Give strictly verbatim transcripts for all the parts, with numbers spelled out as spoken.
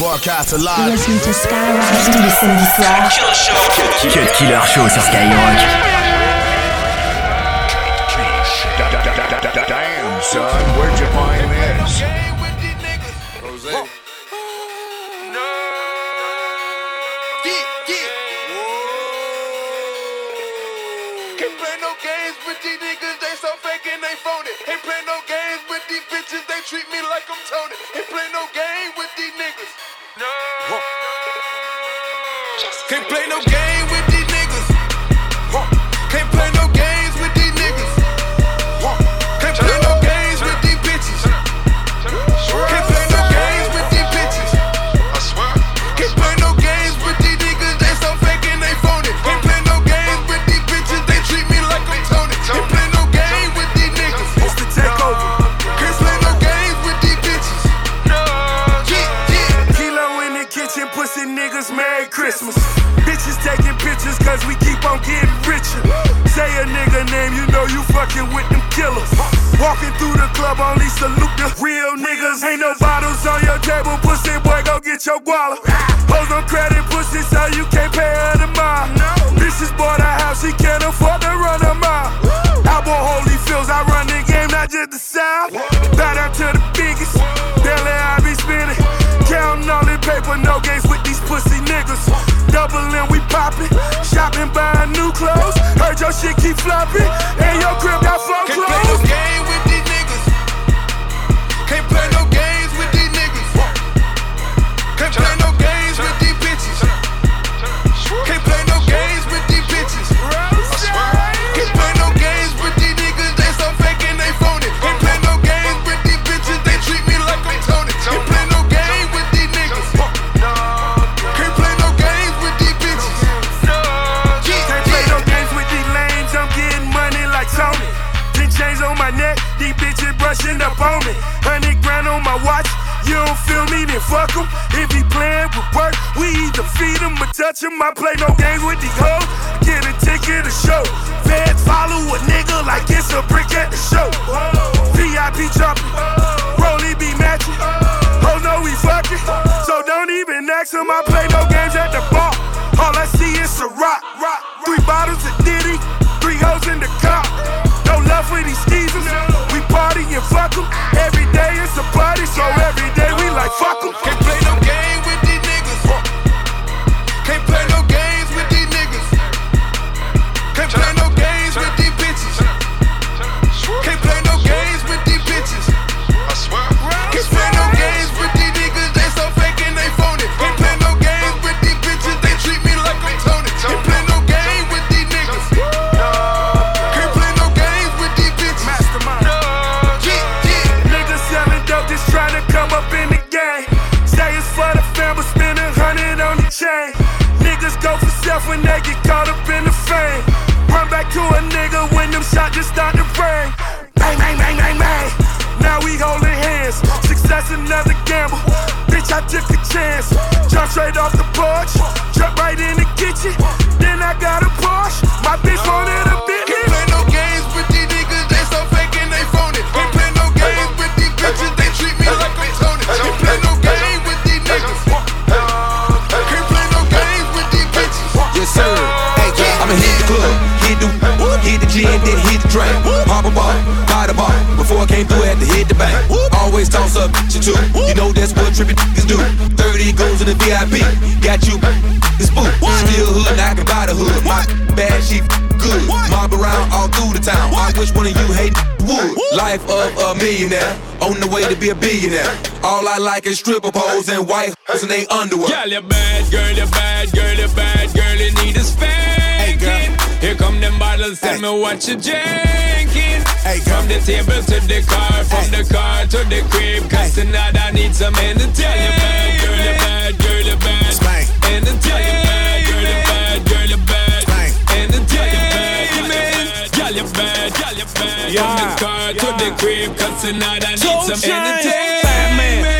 Broadcast alive. Listen to Skyrock. Tous les samedis soirs. Cut Killer Show sur Skyrock. Damn son, where'd you find this? Jose. Can't play no games with these niggas. They so fake and they phone it. Ain't play no games with these bitches. They treat me like I'm Tony. Ain't play no game with these niggas. No. Huh. Can't play no game with these niggas. Huh. Can't play no games with these niggas. Huh. Can't play no games with these bitches. Can't play no games with these bitches. I swear. Can't play no games with these niggas. They so fake and they phone it. Can't play no games with these bitches. They treat me like I'm Tony. Can't play no game with these niggas. It's the takeover. Can't play no games with these bitches. No. Kilo in the kitchen, pussy niggas. Merry Christmas. Bitches taking pictures cause we keep on getting richer. Say a nigga name, you know you fucking with them killers. Walking through the club, only salute the real niggas. Ain't no bottles on your table, pussy boy, go get your guala. Hoes on credit, pussy, so you can't pay her the mile. Bitches bought a house, she can't afford to run a mile. I bought holy fields, I run the game, not just the sound. Bow down to the biggest, barely I be spinning. Counting all the paper, no games with these pussy niggas. Doubling, we poppin', shopping, buying new clothes. Heard your shit keep flopping, and your crib got flow clothes. Can't play no game with these niggas. Can't play no games with these niggas. Can't play no games with these bitches. Can't play no games with these bitches. Can't play no games with these niggas. They so fake and they phony. Can't play no games with these bitches. They treat me like I'm Tony. Can't play no game with these niggas. Chains on my neck, these bitches brushing up on me. Hundred grand on my watch, you don't feel me, then fuck em. If he playin' with work, we either feed him or touch him. I play no games with these hoes, get a ticket to show. Feds follow a nigga like it's a brick at the show. V I P jumpin', Rollie be matchin', hoes know we fuckin', so don't even ask him. I play no games at the bar, all I see is a rock. Three bottles of Diddy, three hoes in the car. No love for these skeezers, we party and fuck em. Every day it's a party, so every day we like fuck em. Can't play no game with these niggas. Can't play no games with these niggas. Can't play no games with these bitches. Can't play no games with these bitches. I swear. Can't play no games with these niggas. They so fake and they phony. Can't play no games with these bitches. They treat me like I'm Tony. Can't play no game with these niggas. Niggas go for self when they get caught up in the fame. Run back to a nigga when them shots just start to ring. Bang, bang, bang, bang, bang. Now we holding hands. Success another gamble. Bitch, I took a chance. Jump straight off the porch. Jump right in the kitchen. Then I got a Porsche. My bitch wanted a Bentley. Can't play no games with these niggas. They so fake and they phony. Can't play no games with these bitches. They treat me like I'm Tony. Can't play no games with these niggas. Yes sir, hey, I'ma hit the club, hit the whoop, hit the gym, then hit the drain. Pop a ball, buy the ball. Before I came through, I had to hit the bank. Always toss up bitch too. You know that's what trippy niggas do. Thirty goes in the V I P. Got you, this boot. Still hood, I can buy the hood. My bad, she good. Mob around all through the town. I wish one of you hate wood. Life of a millionaire, on the way to be a billionaire. All I like is stripper poles and white hoes and they underwear. Girl, you're bad, girl, you're bad, girl, you're bad, girl, you need a spanking. Hey, here come them bottles, tell me what you're drinking. Hey, from the table to the car, from hey. the car to the crib. Cause hey. tonight I need some entertainment. Girl, you're bad, girl, you're bad, girl, you're bad. Entertainment. Girl, you're bad, girl, you're bad, entertainment. Girl, you're bad, girl, you're bad. From the car to the crib. Cause tonight I need some entertainment.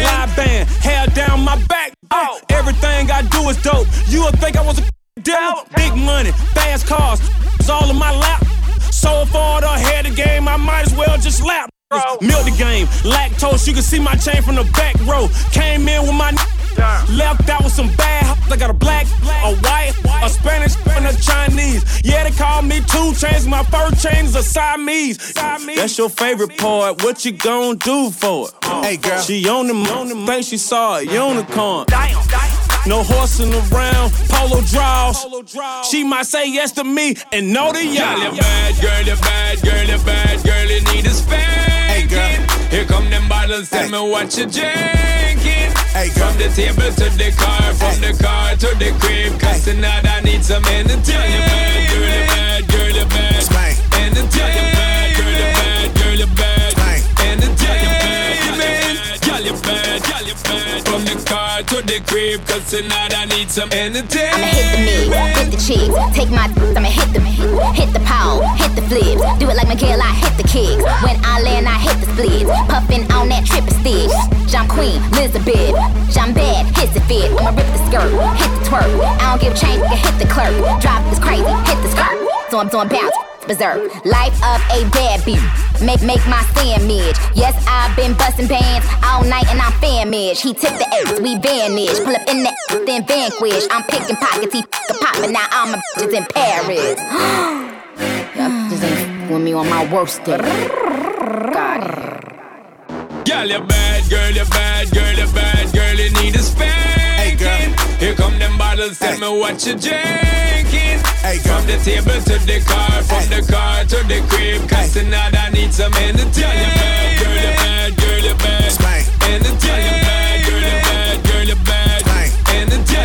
Live band, hair down my back. Oh. Everything I do is dope. You would think I was a devil. Big money, fast cars, it's all in my lap. So far, I had the game, I might as well just lap. Milk the game, lactose, you can see my chain from the back row. Came in with my Left out with some bad hoes. I got a black, a white, a Spanish, and a Chinese. Yeah, they call me two chains. My first chain is a Siamese. That's your favorite part. What you gon' do for it? Hey, girl. She on the moon. Think she saw a unicorn. No horsing around, polo draws. She might say yes to me and no to y'all. Girl, you're bad, girl, you're bad, girl, you're bad, girl, you need a spanking. Hey, here come them bottles, tell hey. me what you drinking. Hey, from the table to the car, from hey. the car to the crib. Cause hey. tonight I need some entertainment. Girl, you're bad, girl, you're bad, girl, you're bad. Entertainment. Girl, you're bad, girl, you're bad, girl, you're bad. From the car to the crib, cause tonight I need some energy. I'ma hit the knees, hit the cheeks, take my d***, I'ma hit the hit the pole, hit the flips. Do it like Miguel, I hit the kicks. When I land, I hit the splits. Puffin' on that triple stitch. I'm Queen Elizabeth, I'm bad, hit the fit. I'ma rip the skirt, hit the twerk. I don't give a change, hit the clerk. Drop is crazy, hit the skirt. So I'm doing bounce. Berserk. Life of a bad bitch. Make make my sandwich. Yes, I've been busting bands all night and I'm famished. He took the X, we vanished. Pull up in the X, then vanquish. I'm picking pockets, he f***a poppin'. Now all my bitches in Paris. Y'all just ain't with me on my worst day. God. Girl, you're bad, girl, you're bad, girl, you're bad, girl, you need a spanking. Hey, girl. Here come them bottles, tell hey. me what you drinking. Hey, girl. From the table to the car, from hey. the car to the crib. Cause hey. tonight I need some energy. Girl, you're bad, girl, you're bad, girl, you're bad. Energy. Girl, you're bad, girl, you're bad, girl, you're bad. Energy. Girl,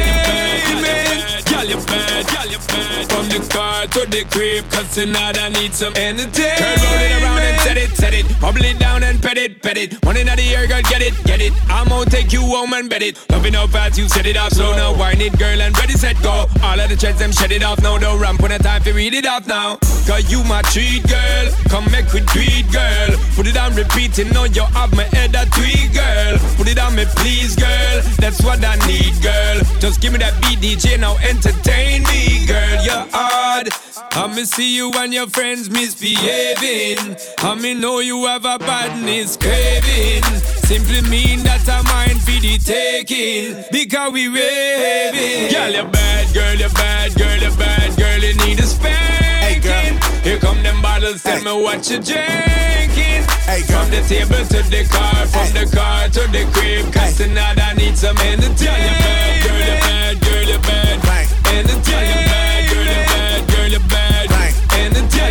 you're bad, girl, you're bad, girl, you're bad. From the car to the crib, cause tonight I need some energy. Girl, roll it around and set it, set it. Bubble it down and pet it, pet it. One in the air, girl, get it, get it. I'm gonna take you home and bet it. Loving how fast you set it off, slow now. Wind it, girl, and ready, set, go. All of the threads, them shut it off now. Don't ramp on the time to read it off now. Cause you my treat, girl. Come make with tweet, girl. Put it on repeat, you know you have my head a tweet, girl. Put it on me, please, girl. That's what I need, girl. Just give me that beat, D J, now entertain me, girl. You're odd. I'ma see you and your friends misbehaving. I'ma know you have a badness craving. Simply mean that I mind for the taking. Because we raving. Girl, you're bad, girl, you're bad, girl, you're bad, girl, you need a spanking. Hey, here come them bottles, tell hey. me what you drinking. Hey, from the table to the car, from hey. the car to the crib. Cause hey. tonight I need some energy. Girl, you're bad, girl, you're bad, girl, you're bad. Energy, girl, you're bad, girl, you're bad, girl, you're bad. Energy, girl,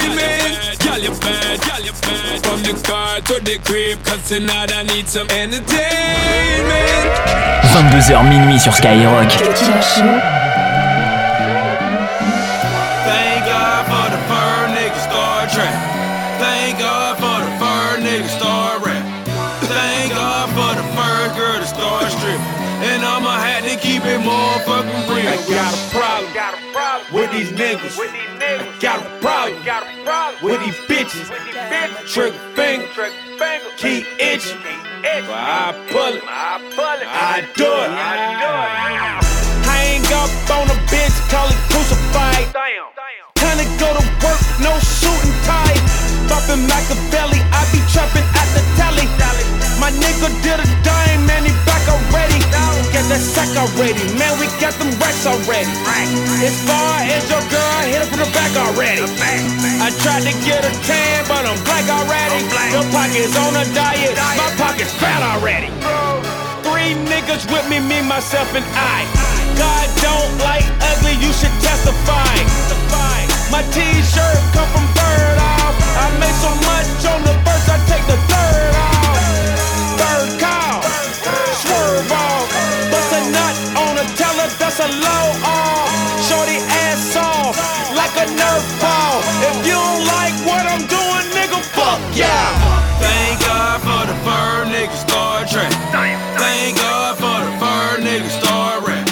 you're bad, girl, you're bad, girl, you're bad. From the car to the crib, cause tonight I need some entertainment. vingt-deux heures minuit sur Skyrock. Motherfucking real. I got a problem, got a problem with these niggas. With these niggas. I got a problem, got a problem with these bitches. With these bitches. Trigger finger, trigger finger, keep itching. But I pull it, I pull it, I do it, I do it. Hang up on a bitch, call it crucified. Damn, time to go to work, no shooting tight. Bumping Machiavelli, I be trapping at the telly. My nigga did a dime, man, he back already. Get that sack already, man, we got them racks already. As far as your girl, hit her from the back already. I tried to get a tan, but I'm black already. Your pocket's on a diet, my pocket's fat already. Three niggas with me, me, myself, and I. God don't like ugly, you should testify. My t-shirt come from Bird Off. I make so much on the first, I take the third off. Third call, swerve off. Bust a nut on a teller, that's a low off. Shorty ass off, like a Nerf ball. If you don't like what I'm doing, nigga, fuck yeah. Thank God for the fur nigga star track. Thank God for the fur nigga star rap.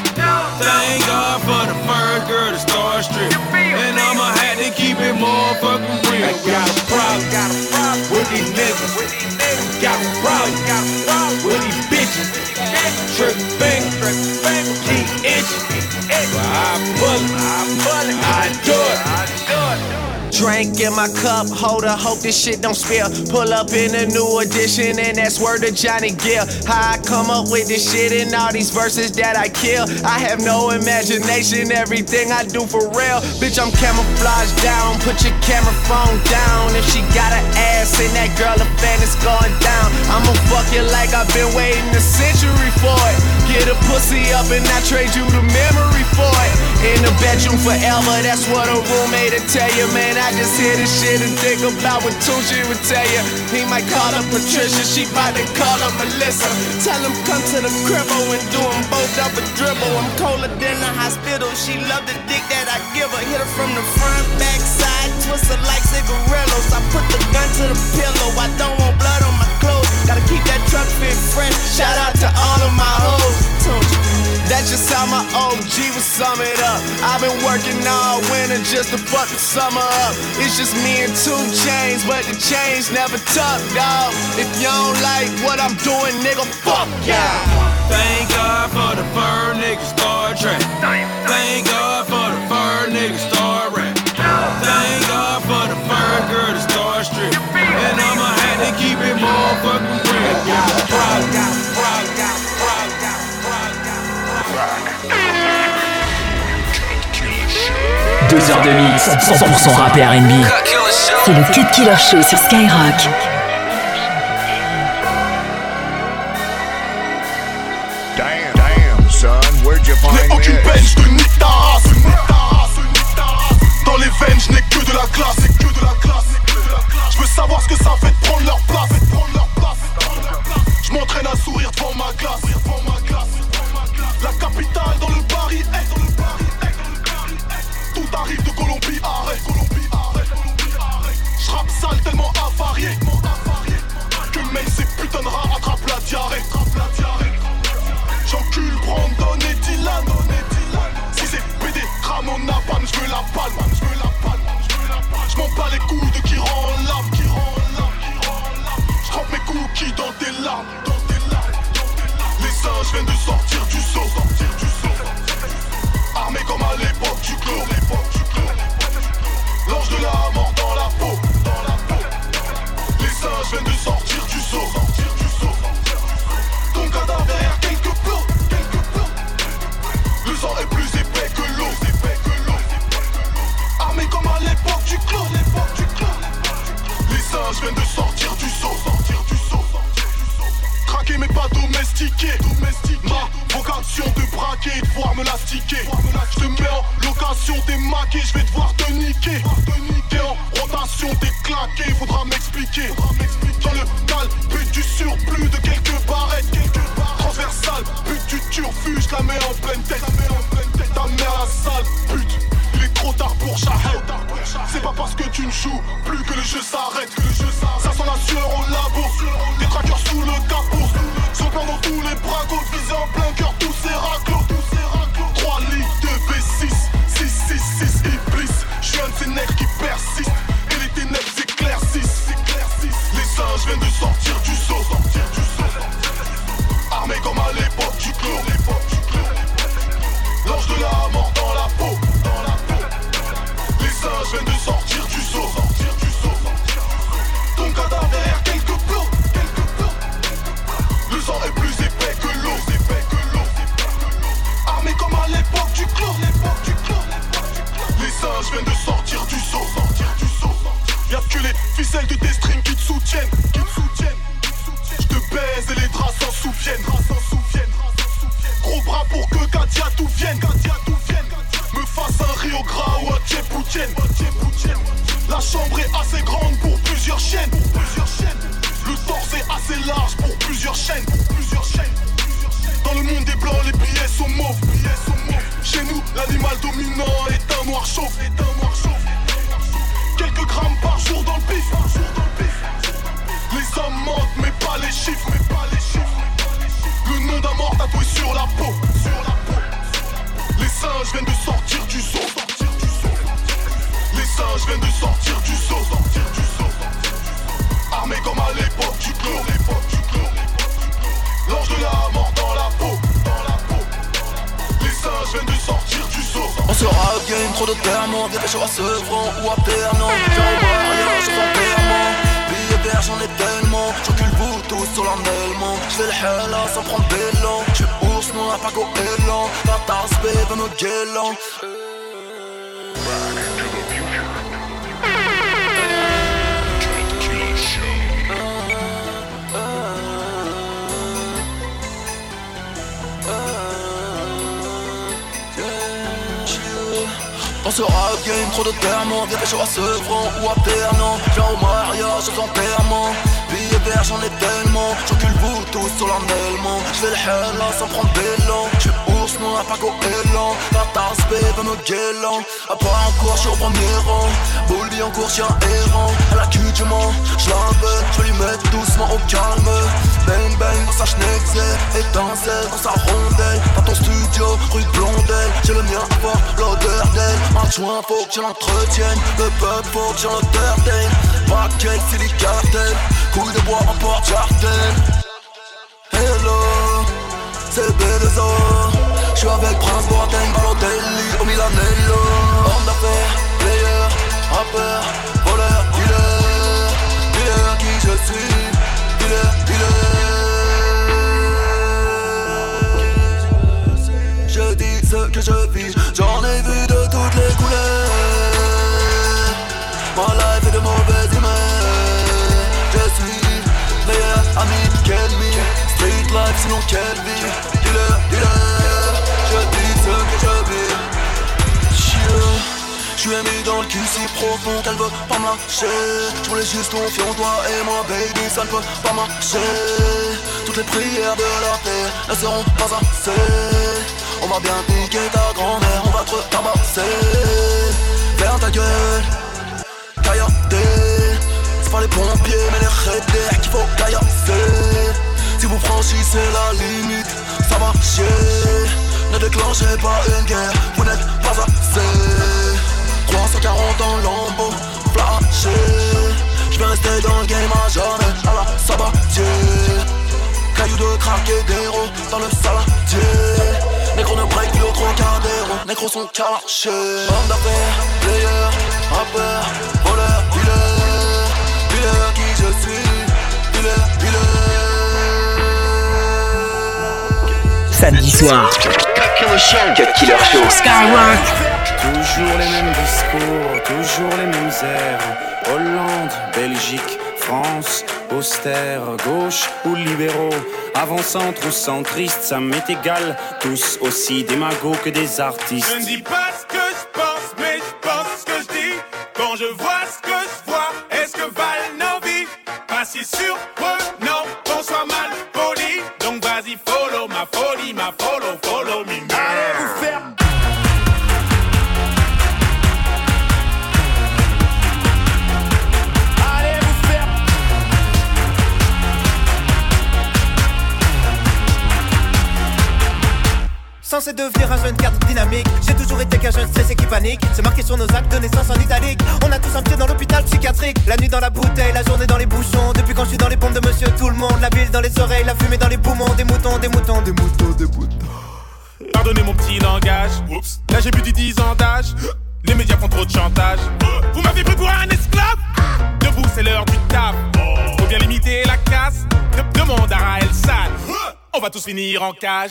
Thank God for the fur girl to star strip. And I'ma have to keep it motherfucking real. I got a problem, got a problem with these niggas. Got a problem, got a problem with these bitches. Trick bang, trick bang, keep itching. I pull it, I pull it, I do it. drink in my cup holder, hope this shit don't spill. Pull up in a new edition, and that's word of Johnny Gill. How I come up with this shit and all these verses that I kill. I have no imagination, everything I do for real. Bitch, I'm camouflaged down, put your camera phone down. If she got an ass in that girl, a fan is going down. I'ma fuck it like I've been waiting a century for it. Get a pussy up and I trade you the memory for it. In the bedroom forever, that's what a roommate will tell you. Man, I just hear this shit and think about what Tucci would tell you. He might call up Patricia, she bout to call up Melissa. Tell him come to the cribbo and do them both up a dribble. I'm colder than the hospital, she love the dick that I give her. Hit her from the front, back, side, twist her like cigarillos. I put the gun to the pillow, I don't want blood on my clothes. Gotta keep that truck fit fresh, shout out to all of my hoes. That's just how my O G would sum it up. I've been working all winter just to fuck the summer up. It's just me and two chains, but the chains never tuck, dawg. If you don't like what I'm doing, nigga, fuck yeah. Thank God for the fur nigga Star Trek. Thank God for the fur nigga Star Rap. Thank God for the fur girl the Star Strip. And I'ma have to keep it motherfucking real. Yeah, rock out, rock out. deux heures de mix, cent pour cent rap et R and B. C'est le Cut Killer Show sur Skyrock. Damn, damn, son, where'd you find this? N'ai aucune peine, je te nique ta race. Dans les veines, je n'ai que de la classe. Je veux savoir ce que ça fait de prendre leur place. Je m'entraîne à sourire devant ma glace. La capitale dans le Paris est. Tout arrive de Colombie, arrête. J'rappe sale tellement avarié que même ces putains de rats attrapent la diarrhée. J'encule Brandon et Dylan. Si c'est Bédo, Ramona, panne, j'veux la palme. J'm'en bats les couilles de qui rend l'âme. J'trempe mes cookies dans tes larmes. Je viens de sortir du saut, sortir du saut. Armé comme à l'époque du clos, l'époque du clos. L'ange de la mort dans la peau, dans la peau. Les singes viennent de sortir du saut, sortir du saut. Ton cadavre derrière quelques plots, quelques plots. Le sang est plus épais que l'eau, épais que l'eau. Armé comme à l'époque du clos, l'époque du clos. Les singes viennent de sortir du saut, sortir du saut. Craqué mais pas domestiqué. Ma vocation de braquer et de voir me lastiquer. Je te mets en location, t'es maqué, je vais devoir te niquer. T'es en rotation, t'es claqué, faudra m'expliquer. Dans le calme, but du surplus de quelques barrettes. Transversale, but du turfu, je la mets en pleine tête. Ta mère la sale, pute, il est trop tard pour Shahel. C'est pas parce que tu ne joues plus que le jeu s'arrête. Ça sent la sueur au labo, des traqueurs sous le capot. Son plan dans tous les bragos, visé en plein cœur tous ces raclos. Trois litres de V six, six, six, six, Iblis. J'suis un de ces nègres qui persiste, et les ténèbres s'éclaircissent. Les singes viennent de sortir du saut, sortir du saut. Armés comme à l'époque du clos. L'ange de la mort dans la peau, dans la peau. Les singes viennent de sortir du saut, sortir du saut, sortir du saut. Ton cadavre derrière quelques plots, quelques plots. Le sang est plus épais que l'eau, épais que l'eau. Armé comme à l'époque du clos, l'époque du clos. Les singes viennent de sortir du saut, sortir du saut. Y'a que les ficelles de tes strings qui te soutiennent, qui te soutiennent. J'te baise et les draps s'en souviennent, s'en souviennent. Gros bras pour que Kadiatou vienne, Kadiatou vienne. Me fasse un Rio Gras ou un Tchèpoutienne. La chambre est assez grande pour plusieurs chaînes, pour plusieurs chaînes. Le torse est assez large pour plusieurs chaînes, pour plusieurs chaînes. Dans le monde des blancs, les billets sont mauves, billets sont mauves. Chez nous, l'animal dominant est un noir chauve, est un noir chauve. Quelques grammes par jour dans le pif, par jour dans le pif. Les hommes mentent mais pas les chiffres, mais pas les chiffres. Le nom d'un mort tatoué sur la peau, sur la peau. Les singes viennent de sortir du saut, sortir du saut. Les singes viennent de sortir du saut, sortir du saut. Armés comme à l'époque du clos, l'époque du clos. L'ange de la mort dans la peau, dans la peau. Les singes viennent de sortir du saut. On se rate y a une trop de thermos. Viens pécho à Sevran ou à Pernon. Viens au bar, rien sur ton paiement. Billets verts, j'en ai tellement. J'encule vous tous solennellement. J'fais le hella sans prendre des lents. J'suis ours, non, à Paco Elan. Tartas, bébé, me guélan. On se rap game, trop de thermos. Viens pécho à Sevran ou à Pernon. Viens au mariage, sans enterrement. Billets verts, j'en ai tellement. J'encule vous tous solennellement. J'fais le hella sans prendre des lents. J'suis ours, non, à Paco Elan. Tartas, bébé, me guélan. À part en cours, j'suis au premier rang. Bully en cours, j'suis un errant. À la cul du mens, j'l'avais. J'veux lui mettre doucement au calme. Bang bang, dans sa schneckzelle. Étincelle, dans sa rondelle. Dans ton studio, rue Blondel. J'ai le mien à voir l'odeur d'elle. Adjoint, faut que je l'entretienne. Le peuple, faut que je l'entertaine. Paquet, c'est des cartels. Couilles de bois en porte-jardin. Hello, c'est Bédo. J'suis avec Prince Boateng, Balotelli, au Milanello. Homme d'affaires, player, rappeur, voleur, dealer. Dealer qui je suis, dealer, dealer. Je dis ce que je vis, j'en ai vu de toutes les couleurs. Ma life est de mauvaise humeur. Je suis meilleur ami qu'ennemi. Street life sinon quelle vie. Dealer, dealer. Je dis ce que je vis. Chier. J'suis aimé dans le cul si profond qu'elle veut pas marcher. J'voulais juste confier en toi et moi, baby, ça ne peut pas marcher. Toutes les prières de la terre ne seront pas assez. On va bien niquer ta grand-mère, on va te retabasser. Ferme ta gueule, caillader. C'est pas les pompiers mais les raiders qu'il faut caillasser. Si vous franchissez la limite, ça va chier. Ne déclenchez pas une guerre, vous n'êtes pas assez. trois cent quarante ans, lambeau, flashé. J'vais rester dans le game à jamais, à la sabatier. Caillou de crack et d'héros dans le saladier. Négro ne break plus au trois quarts d'héros, négro sont calachés. Homme d'affaires, player, rappeur, voleur, dealer. Dealer qui je suis, dealer, dealer. Samedi soir, Cut Killer Show, Cut Killer Show, Skyrock. Toujours les mêmes discours, toujours les mêmes airs. Hollande, Belgique, France, austère, gauche ou libéraux. Avant-centre ou centriste, ça m'est égal. Tous aussi démagos que des artistes. Je ne dis pas ce que je pense, mais je pense ce que je dis. Quand je vois ce que je vois, est-ce que valent nos vies? Pas si surprenant qu'on soit mal poli. Donc vas-y, follow ma folie, ma follow, follow me. Censé devenir un jeune cadre dynamique, j'ai toujours été qu'un jeune stressé qui panique. C'est marqué sur nos actes de naissance en italique. On a tous un pied dans l'hôpital psychiatrique. La nuit dans la bouteille, la journée dans les bouchons. Depuis quand je suis dans les pompes de monsieur tout le monde. La bile dans les oreilles, la fumée dans les poumons. Des moutons, des moutons, des moutons, des moutons. Pardonnez mon petit langage. Oups. Là j'ai plus de dix ans d'âge. Les médias font trop de chantage. Vous m'avez pris pour un esclave. Debout c'est l'heure du taf. Faut bien limiter la casse. Demande à Raël Sal. On va tous finir en cage.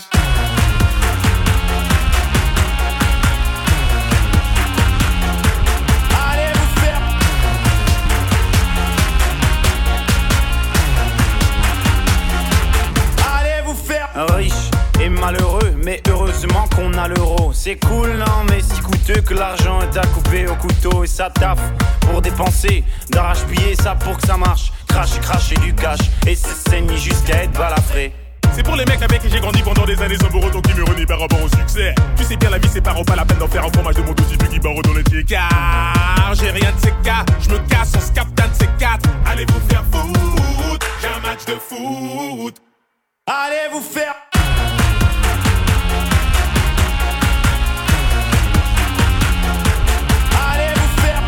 Riche et malheureux, mais heureusement qu'on a l'euro. C'est cool, non, mais si coûteux que l'argent est à couper au couteau. Et ça taffe pour dépenser, d'arrache-piller ça pour que ça marche. Cracher, cracher du cash et se saigner jusqu'à être balafré. C'est pour les mecs avec qui j'ai grandi pendant des années sans bourreau, qui me renie par rapport au succès. Tu sais bien la vie c'est pas pas la peine d'en faire un fromage de mon dossier qui barre dans les pieds. Car j'ai rien de ces cas, je me casse, on se capte un de ces quatre. Allez vous faire foutre, j'ai un match de foot. Allez vous faire. Allez vous faire.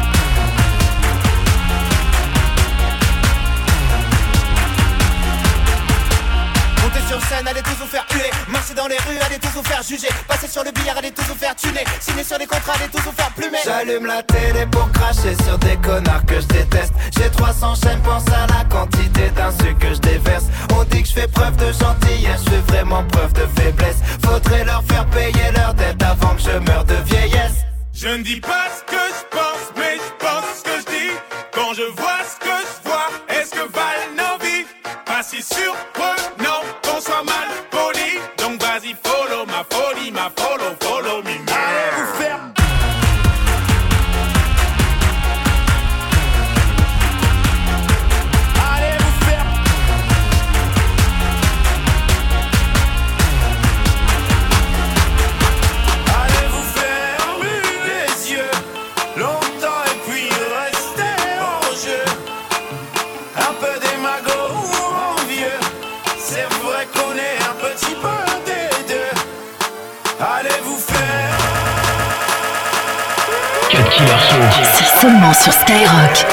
Montez sur scène, allez tous vous faire huer. Marchez dans les rues, allez tous vous faire juger. Passer sur le billard, allez tous vous faire tuner. Signer sur les contrats, allez tous vous faire plumer. J'allume la télé pour cracher sur des connards que je déteste. J'ai trois cents chaînes, pense à la quantité d'insultes que je déverse. On dit que je fais preuve de gentillesse, je fais vraiment preuve de faiblesse. Faudrait leur faire payer leur dette avant que je meure de vieillesse. Je ne dis pas ce que je pense, mais je pense ce que je dis. Quand je vois ce que je vois, est-ce que valent nos vies? Pas si surprenant qu'on soit mal poli. Donc vas-y, follow ma folie, ma follow, follow me. Allez vous faire. Allez vous faire. Allez vous fermer les yeux. Longtemps et puis rester en jeu. Un peu démago ou envieux. C'est vrai qu'on est un petit peu des deux. Allez vous faire. Cut Killer Show. C'est seulement sur Skyrock.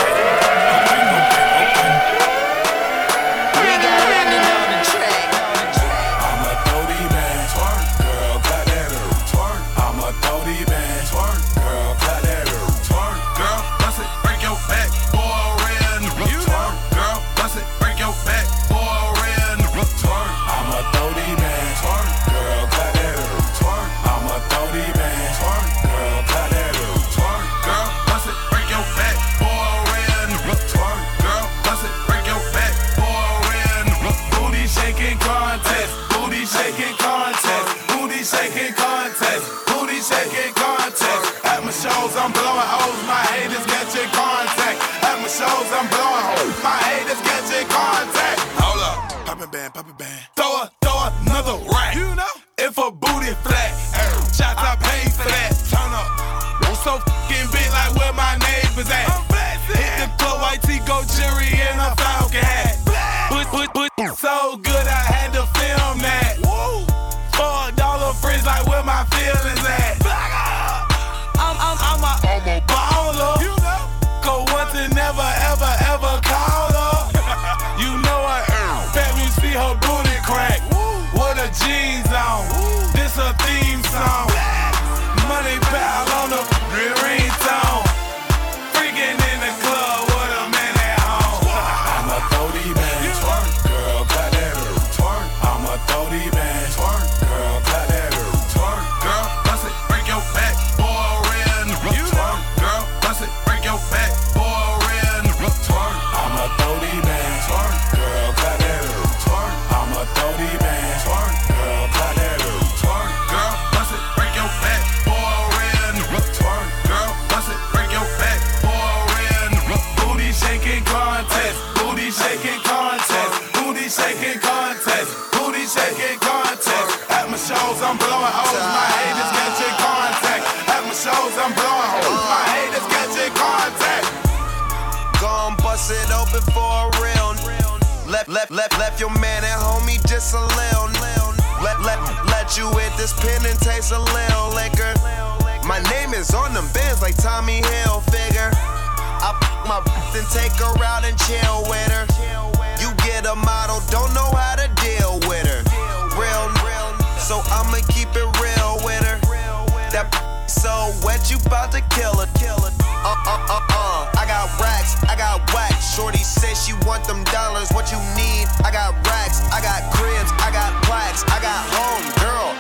What you need, I got racks, I got cribs, I got plaques, I got home, girl.